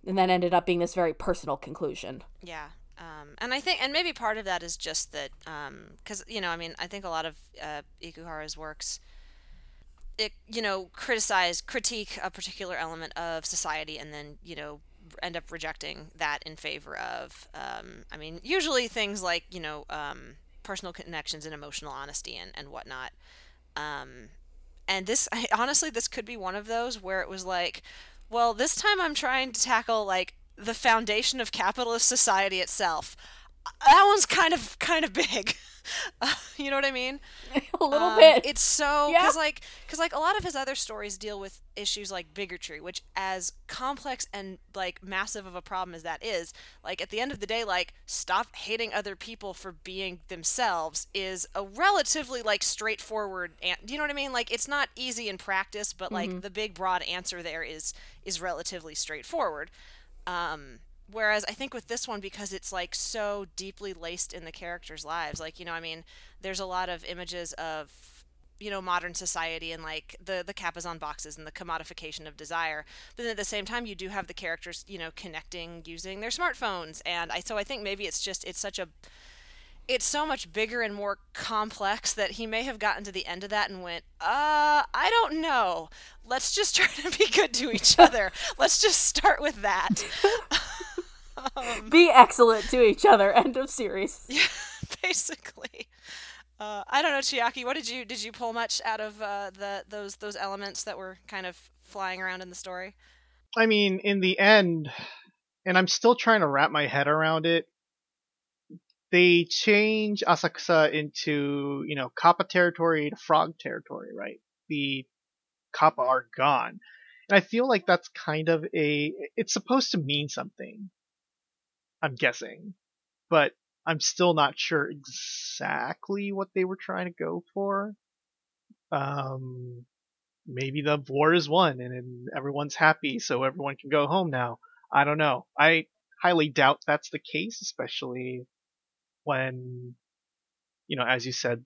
And then ended up being this very personal conclusion. Yeah. Um, and I think, and maybe part of that is just that, because, um, you know, I mean, I think a lot of uh, Ikuhara's works, it, you know, criticize, critique a particular element of society and then, you know, end up rejecting that in favor of, um, I mean, usually things like, you know, um, personal connections and emotional honesty and, and whatnot. Um, and this, I, honestly, this could be one of those where it was like, well, this time I'm trying to tackle, like, the foundation of capitalist society itself. That one's kind of, kind of big. Uh, you know what I mean? A little um, bit. It's so, because, yeah. like, because, like, a lot of his other stories deal with issues like bigotry, which as complex and, like, massive of a problem as that is, like, at the end of the day, like, stop hating other people for being themselves is a relatively, like, straightforward, an- you know what I mean? Like, it's not easy in practice, but, like, mm-hmm. the big, broad answer there is, is relatively straightforward. Um... Whereas I think with this one, because it's like so deeply laced in the characters' lives, like, you know, I mean, there's a lot of images of you know, modern society and like the, the Capazon boxes and the commodification of desire. But then at the same time, you do have the characters, you know, connecting using their smartphones. And I, so I think maybe it's just, it's such a, it's so much bigger and more complex that he may have gotten to the end of that and went, uh, I don't know. Let's just try to be good to each other. Let's just start with that. um, be excellent to each other. End of series. Yeah, basically. Uh, I don't know, Chiaki. What did you did you pull much out of uh, the those those elements that were kind of flying around in the story? I mean, in the end, and I'm still trying to wrap my head around it. They change Asakusa into, you know, Kappa territory to Frog territory, right? The Kappa are gone, and I feel like that's kind of a. It's supposed to mean something. I'm guessing, but. I'm still not sure exactly what they were trying to go for. Um, maybe the war is won and, and everyone's happy, so everyone can go home now. I don't know. I highly doubt that's the case, especially when, you know, as you said,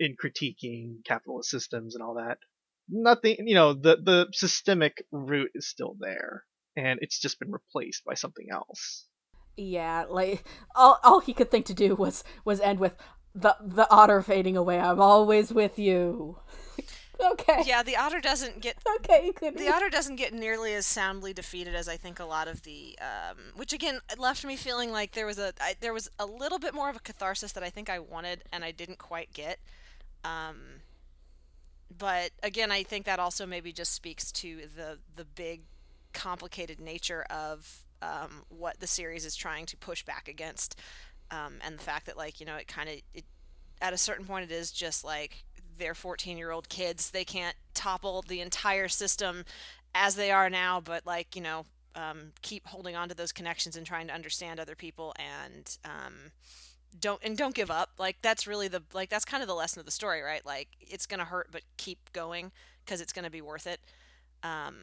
in critiquing capitalist systems and all that, nothing, you know, the, the systemic root is still there, and it's just been replaced by something else. Yeah, like, all all he could think to do was, was end with, the the otter fading away, I'm always with you. Okay. Yeah, the otter doesn't get... Okay, you could... The otter doesn't get nearly as soundly defeated as I think a lot of the... Um, which, again, left me feeling like there was a I, there was a little bit more of a catharsis that I think I wanted and I didn't quite get. Um, but, again, I think that also maybe just speaks to the the big, complicated nature of... Um, what the series is trying to push back against, um, and the fact that, like, you know, it kind of, it at a certain point, it is just like they're fourteen-year-old kids. They can't topple the entire system as they are now, but, like, you know, um, keep holding on to those connections and trying to understand other people and um, don't and don't give up. Like, that's really the like that's kind of the lesson of the story, right? Like, it's gonna hurt, but keep going because it's gonna be worth it, um,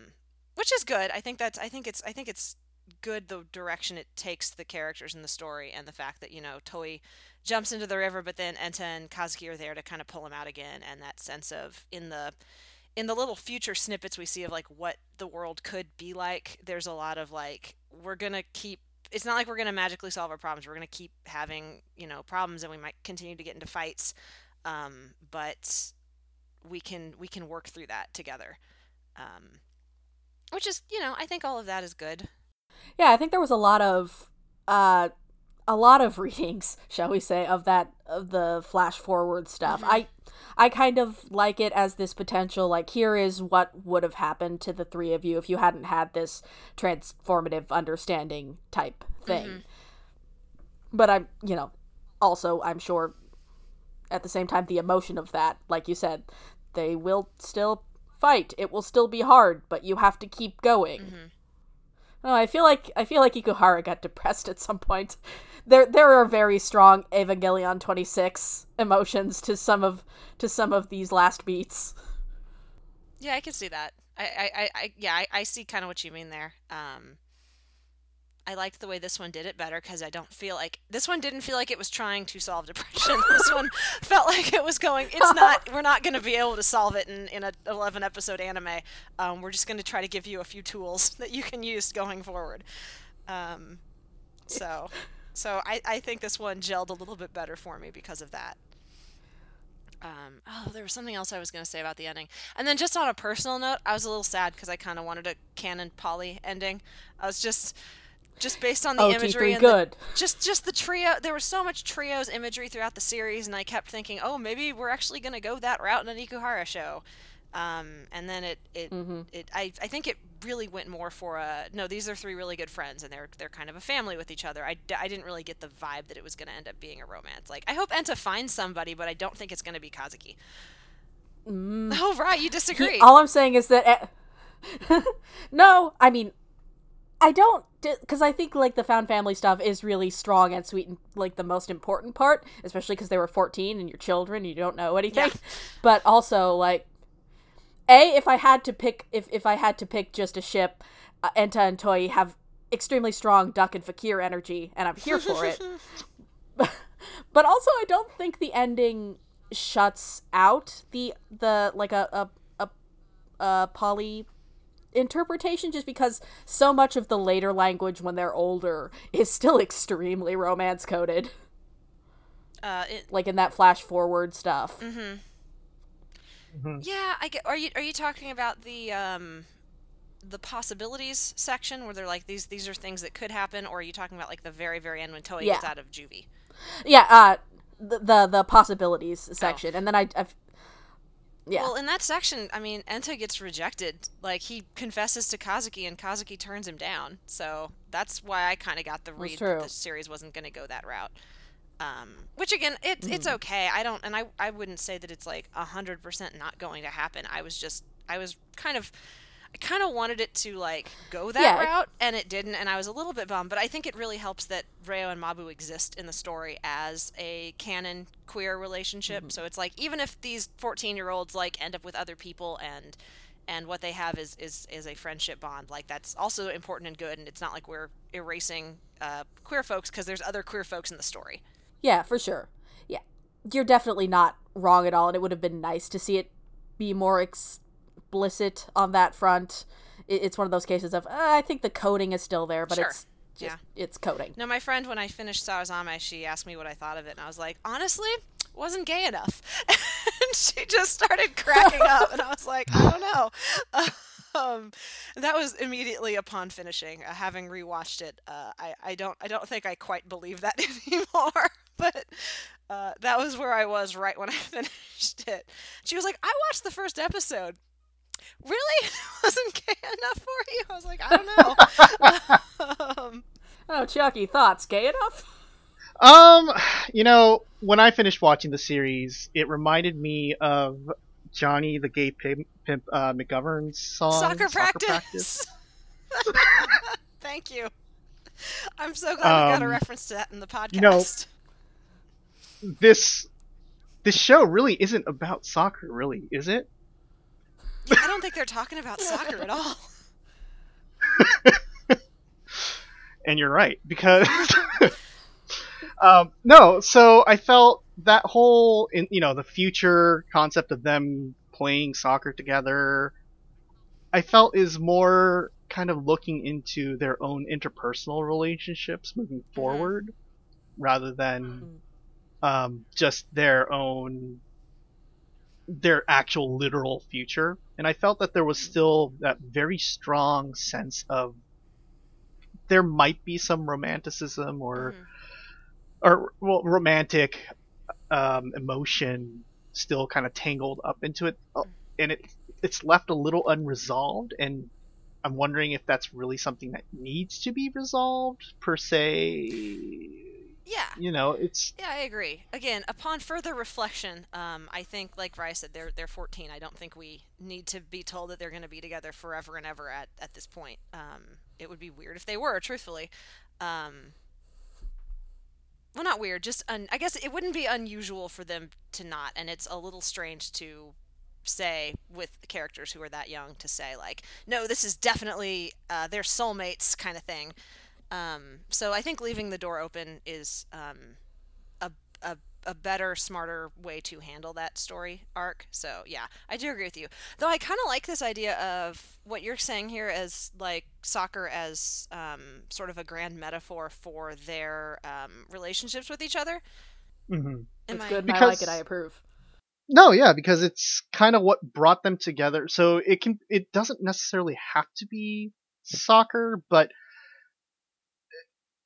which is good. I think that's I think it's I think it's. good the direction it takes the characters in the story, and the fact that, you know, Toi jumps into the river, but then Enta and Kazuki are there to kind of pull him out again, and that sense of in the in the little future snippets we see of, like, what the world could be like, there's a lot of, like, we're gonna keep it's not like we're gonna magically solve our problems, we're gonna keep having, you know, problems, and we might continue to get into fights, um, but we can we can work through that together, um, which is, you know, I think all of that is good. Yeah, I think there was a lot of, uh, a lot of readings, shall we say, of that, of the flash forward stuff. Mm-hmm. I, I kind of like it as this potential, like, here is what would have happened to the three of you if you hadn't had this transformative understanding type thing. Mm-hmm. But I'm, you know, also I'm sure at the same time, the emotion of that, like you said, they will still fight. It will still be hard, but you have to keep going. Mm-hmm. Oh, I feel like I feel like Ikohara got depressed at some point. There, there are very strong Evangelion twenty-six emotions to some of to some of these last beats. Yeah, I can see that. I, I, I yeah, I, I see kind of what you mean there. Um, I liked the way this one did it better because I don't feel like this one didn't feel like it was trying to solve depression. This one felt like it was going. It's not. We're not going to be able to solve it in in an eleven episode anime. Um, we're just going to try to give you a few tools that you can use going forward. Um, so, so I I think this one gelled a little bit better for me because of that. Um, oh, there was something else I was going to say about the ending. And then just on a personal note, I was a little sad because I kind of wanted a canon poly ending. I was just. Just based on the O T three imagery and good. The, just just the trio, there was so much trios imagery throughout the series, and I kept thinking, oh, maybe we're actually going to go that route in an Ikohara show, um, and then it it, mm-hmm. it I I think it really went more for a no, these are three really good friends, and they're they're kind of a family with each other. I, I didn't really get the vibe that it was going to end up being a romance. Like, I hope Enta finds somebody, but I don't think it's going to be Kazuki. Mm. Oh, right, you disagree. He, all I'm saying is that uh, no, I mean. I don't, because I think, like, the found family stuff is really strong and sweet and, like, the most important part, especially because they were fourteen and you're children and you don't know anything. Yeah. But also, like, A, if I had to pick, if, if I had to pick just a ship, uh, Enta and Toi have extremely strong Duck and Fakir energy, and I'm here for it. But also, I don't think the ending shuts out the the like a a a, a poly interpretation, just because so much of the later language when they're older is still extremely romance coded. Uh, it... like in that flash forward stuff. Mm-hmm. Mm-hmm. Yeah, I get. Are you are you talking about the um, the possibilities section where they're like these these are things that could happen, or are you talking about like the very very end when Toei yeah. gets out of juvie? Yeah. Uh, the the, the possibilities section, oh. and then I. I've, Yeah. Well, in that section, I mean, Enta gets rejected. Like, he confesses to Kazuki, and Kazuki turns him down. So that's why I kind of got the read that the series wasn't going to go that route. Um, which, again, it, mm. it's okay. I don't, and I, I wouldn't say that it's, like, one hundred percent not going to happen. I was just, I was kind of, I kind of wanted it to, like, go that yeah. route, and it didn't, and I was a little bit bummed. But I think it really helps that Reo and Mabu exist in the story as a canon queer relationship. Mm-hmm. So it's like, even if these fourteen-year-olds, like, end up with other people and and what they have is, is, is a friendship bond, like, that's also important and good, and it's not like we're erasing uh, queer folks, because there's other queer folks in the story. Yeah, for sure. Yeah. You're definitely not wrong at all, and it would have been nice to see it be more explicit on that front. It's one of those cases of, uh, I think the coding is still there, but sure. it's just, yeah. it's coding. No, my friend, when I finished Sarazanmai, she asked me what I thought of it, and I was like, honestly, wasn't gay enough. And she just started cracking up, and I was like, I don't know. Uh, Um, that was immediately upon finishing. Uh, having rewatched it, uh, I, I don't I don't think I quite believe that anymore. But uh, that was where I was right when I finished it. She was like, "I watched the first episode. Really? Wasn't gay enough for you?" I was like, "I don't know." um, oh, Chiaki, thoughts? Gay enough? Um, you know, when I finished watching the series, it reminded me of Johnny the Gay Pimp, Pimp uh, McGovern's song. Soccer, Soccer Practice. practice. Thank you. I'm so glad um, we got a reference to that in the podcast. You know, this this show really isn't about soccer, really, is it? Yeah, I don't think they're talking about soccer at all. And you're right, because... um, no, so I felt... that whole, you know, the future concept of them playing soccer together, I felt is more kind of looking into their own interpersonal relationships moving forward, mm-hmm. rather than um, just their own, their actual literal future. And I felt that there was still that very strong sense of there might be some romanticism or, mm-hmm. or well, romantic um emotion still kind of tangled up into it, and it it's left a little unresolved, and I'm wondering if that's really something that needs to be resolved per se. Yeah, you know, it's yeah I agree. Again, upon further reflection, um I think, like Rai said, they're they're fourteen. I don't think we need to be told that they're going to be together forever and ever at at this point. Um it would be weird if they were, truthfully. um Well, not weird, just, un- I guess it wouldn't be unusual for them to not, and it's a little strange to say with characters who are that young to say, like, no, this is definitely uh, their soulmates kind of thing. Um, so I think leaving the door open is um, a, a a better, smarter way to handle that story arc. So, yeah, I do agree with you. Though I kind of like this idea of what you're saying here as, like, soccer as um, sort of a grand metaphor for their um, relationships with each other. Mm-hmm. It's I... good. Because... I like it. I approve. No, yeah, because it's kind of what brought them together. So it can, it doesn't necessarily have to be soccer, but,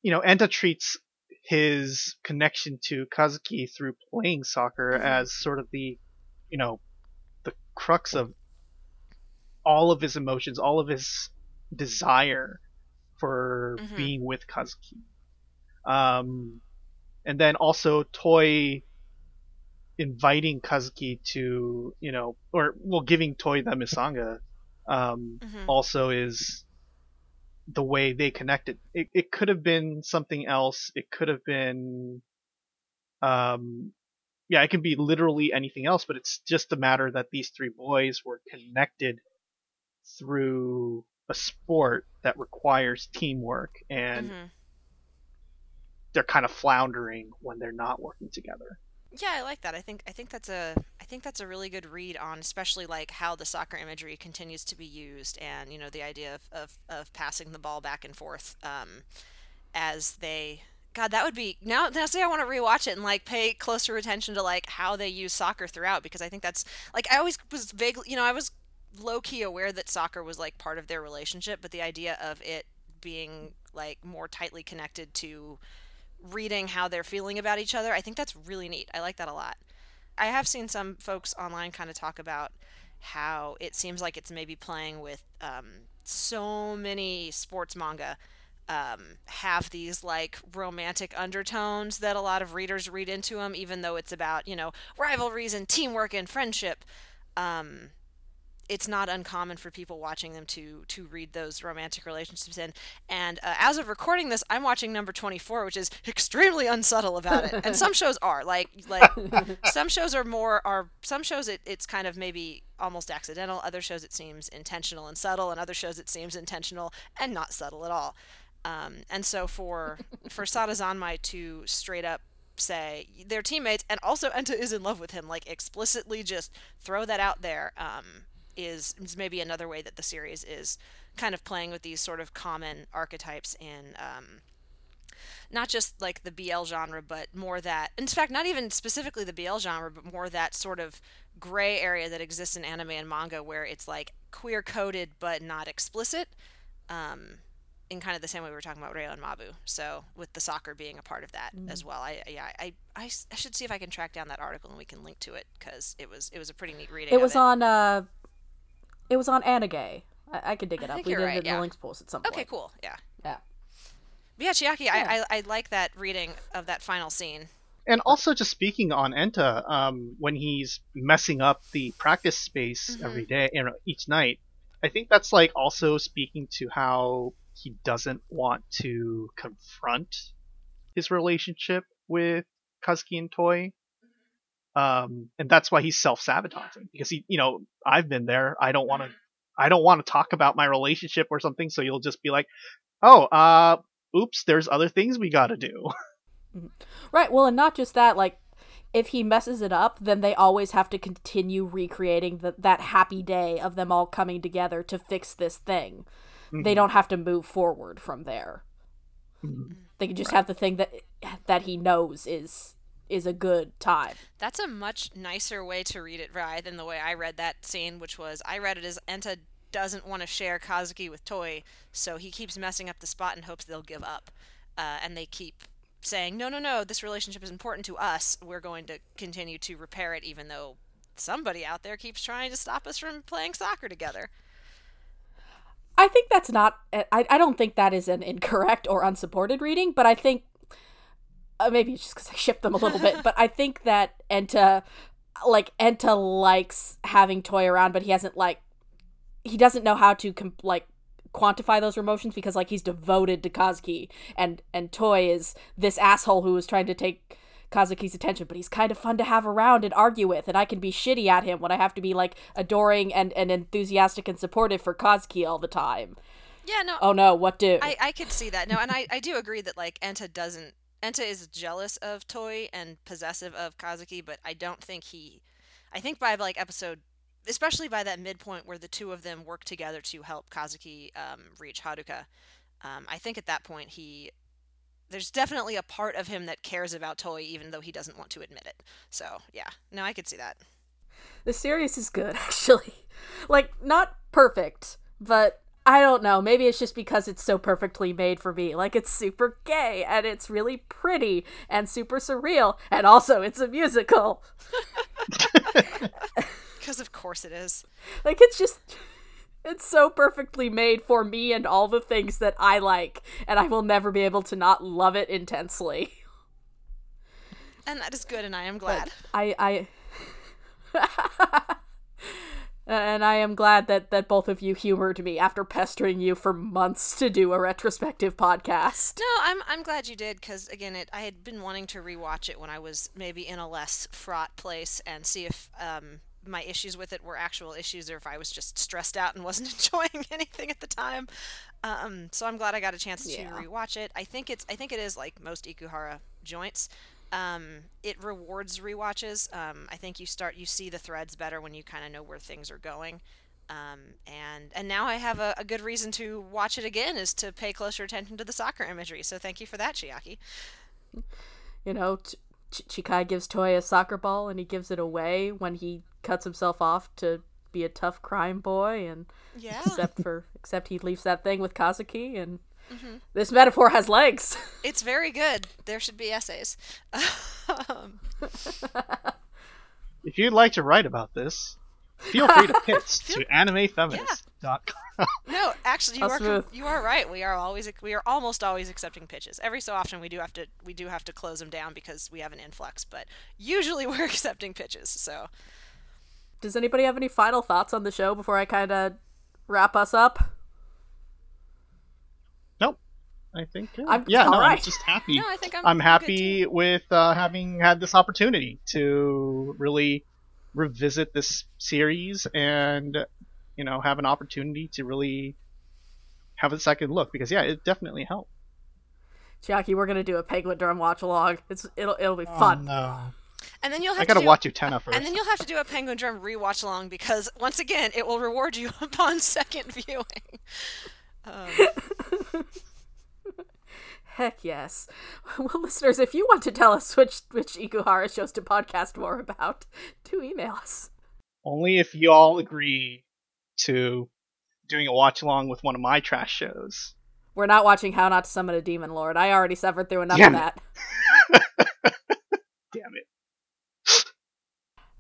you know, Enta treats his connection to Kazuki through playing soccer mm-hmm. as sort of the, you know, the crux of all of his emotions, all of his desire for mm-hmm. being with Kazuki. Um, and then also Toei inviting Kazuki to, you know, or, well, giving Toei the Misanga um, mm-hmm. also is... the way they connected. It it could have been something else. It could have been, um, yeah, it can be literally anything else. But it's just a matter that these three boys were connected through a sport that requires teamwork, and mm-hmm. they're kind of floundering when they're not working together. Yeah, I like that. I think I think that's a I think that's a really good read on, especially like how the soccer imagery continues to be used, and you know the idea of of, of passing the ball back and forth um, as they. God, that would be now. Now, say I want to rewatch it and like pay closer attention to like how they use soccer throughout, because I think that's like I always was vaguely, you know, I was low key aware that soccer was like part of their relationship, but the idea of it being like more tightly connected to reading how they're feeling about each other, I think that's really neat. I like that a lot. I have seen some folks online kind of talk about how it seems like it's maybe playing with um, so many sports manga um, have these like romantic undertones that a lot of readers read into them, even though it's about, you know, rivalries and teamwork and friendship. Um, it's not uncommon for people watching them to to read those romantic relationships in. And uh, as of recording this, I'm watching number twenty-four, which is extremely unsubtle about it. And some shows are like, like some shows are more are some shows it, it's kind of maybe almost accidental. Other shows it seems intentional and subtle, and other shows it seems intentional and not subtle at all. Um, and so for for Sarazanmai to straight up say they're teammates, and also Enta is in love with him, like explicitly just throw that out there. Um, Is, is maybe another way that the series is kind of playing with these sort of common archetypes in um, not just like the B L genre, but more that, in fact, not even specifically the B L genre, but more that sort of gray area that exists in anime and manga where it's like queer coded but not explicit, um, in kind of the same way we were talking about Reo and Mabu. So with the soccer being a part of that mm. as well. I yeah I, I I should see if I can track down that article and we can link to it, because it was it was a pretty neat reading. It was of it. on. Uh... It was on Anagay. I, I could dig it I up. We did right, it in yeah. the links post at some point. Okay, cool. Yeah. Yeah. But yeah, Chiaki, yeah. I, I I like that reading of that final scene. And also just speaking on Enta, um, when he's messing up the practice space mm-hmm. every day and each night, I think that's like also speaking to how he doesn't want to confront his relationship with Kazuki and Toi. Um, and that's why he's self-sabotaging, because he, you know, I've been there. I don't want to, I don't want to talk about my relationship or something. So you'll just be like, oh, uh, oops, there's other things we got to do. Right. Well, and not just that, like if he messes it up, then they always have to continue recreating the, that happy day of them all coming together to fix this thing. Mm-hmm. They don't have to move forward from there. Mm-hmm. They can just right. have the thing that, that he knows is is a good time. That's a much nicer way to read it, Vrai, than the way I read that scene, which was, I read it as Enta doesn't want to share Kazuki with Toi, so he keeps messing up the spot and hopes they'll give up. Uh, and they keep saying, no, no, no, this relationship is important to us. We're going to continue to repair it, even though somebody out there keeps trying to stop us from playing soccer together. I think that's not, I, I don't think that is an incorrect or unsupported reading, but I think Uh, maybe it's just because I shipped them a little bit, but I think that Enta, like, Enta likes having Toi around, but he hasn't, like, he doesn't know how to, com- like, quantify those emotions, because, like, he's devoted to Kazuki, and, and Toi is this asshole who is trying to take Kazuki's attention, but he's kind of fun to have around and argue with, and I can be shitty at him when I have to be, like, adoring and, and enthusiastic and supportive for Kazuki all the time. Yeah, no. Oh, no, what do? I, I could see that. No, and I, I do agree that, like, Enta doesn't Enta is jealous of Toi and possessive of Kazuki, but I don't think he... I think by, like, episode... especially by that midpoint where the two of them work together to help Kazuki um, reach Haruka, um, I think at that point he... there's definitely a part of him that cares about Toi, even though he doesn't want to admit it. So, yeah. No, I could see that. The series is good, actually. Like, not perfect, but... I don't know. Maybe it's just because it's so perfectly made for me. Like, it's super gay, and it's really pretty, and super surreal, and also it's a musical. Because of course it is. Like, it's just... it's so perfectly made for me and all the things that I like, and I will never be able to not love it intensely. And that is good, and I am glad. But I... I... And I am glad that, that both of you humored me after pestering you for months to do a retrospective podcast. No, I'm I'm glad you did, because, again, it I had been wanting to rewatch it when I was maybe in a less fraught place and see if um, my issues with it were actual issues or if I was just stressed out and wasn't enjoying anything at the time. Um, so I'm glad I got a chance to yeah. rewatch it. I think it's I think it is like most Ikuhara joints. Um, it rewards rewatches. Um, I think you start, you see the threads better when you kind of know where things are going. Um, and, and now I have a, a good reason to watch it again, is to pay closer attention to the soccer imagery. So thank you for that, Chiaki. You know, Ch- Ch- Chikai gives Toei a soccer ball and he gives it away when he cuts himself off to be a tough crime boy. And yeah. except for, except he leaves that thing with Kazuki, and mm-hmm. this metaphor has legs. It's very good. There should be essays. um. If you'd like to write about this, feel free to pitch to anime feminist dot com. Yeah. No, actually, you I'll are smooth. you are right. We are always we are almost always accepting pitches. Every so often, we do have to we do have to close them down because we have an influx. But usually, we're accepting pitches. So, does anybody have any final thoughts on the show before I kind of wrap us up? I think yeah, I'm, yeah no, right. I'm just happy. No, I think I'm, I'm happy with uh, having had this opportunity to really revisit this series, and you know, have an opportunity to really have a second look, because yeah, it definitely helped. Chiaki, we're gonna do a Penguin Drum watch along. It's it'll it'll be oh, fun. No. And then you'll have I gotta to do, watch Utena first. And then you'll have to do a Penguin Drum rewatch along, because once again, it will reward you upon second viewing. Um. Heck yes. Well, listeners, if you want to tell us which which Ikohara shows to podcast more about, do email us. Only if you all agree to doing a watch-along with one of my trash shows. We're not watching How Not to Summon a Demon Lord. I already suffered through enough Damn of that. It. Damn it.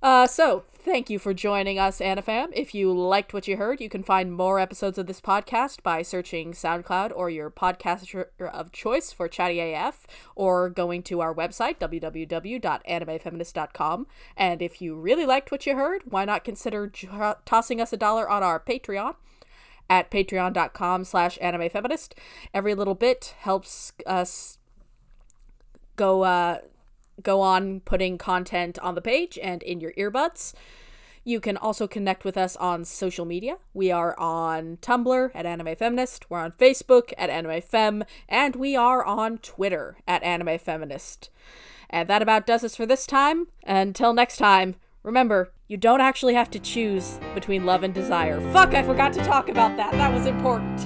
Uh, so... Thank you for joining us, AniFam. If you liked what you heard, you can find more episodes of this podcast by searching SoundCloud or your podcaster of choice for Chatty A F, or going to our website, w w w dot anime feminist dot com. And if you really liked what you heard, why not consider jo- tossing us a dollar on our Patreon at patreon dot com slash anime feminist. Every little bit helps us go... Uh, go on putting content on the page and in your earbuds. You can also connect with us on social media. We are on Tumblr at Anime Feminist. We're on Facebook at Anime Fem, and we are on Twitter at Anime Feminist. And that about does us for this time. Until next time, remember, you don't actually have to choose between love and desire. Fuck, I forgot to talk about that. That was important.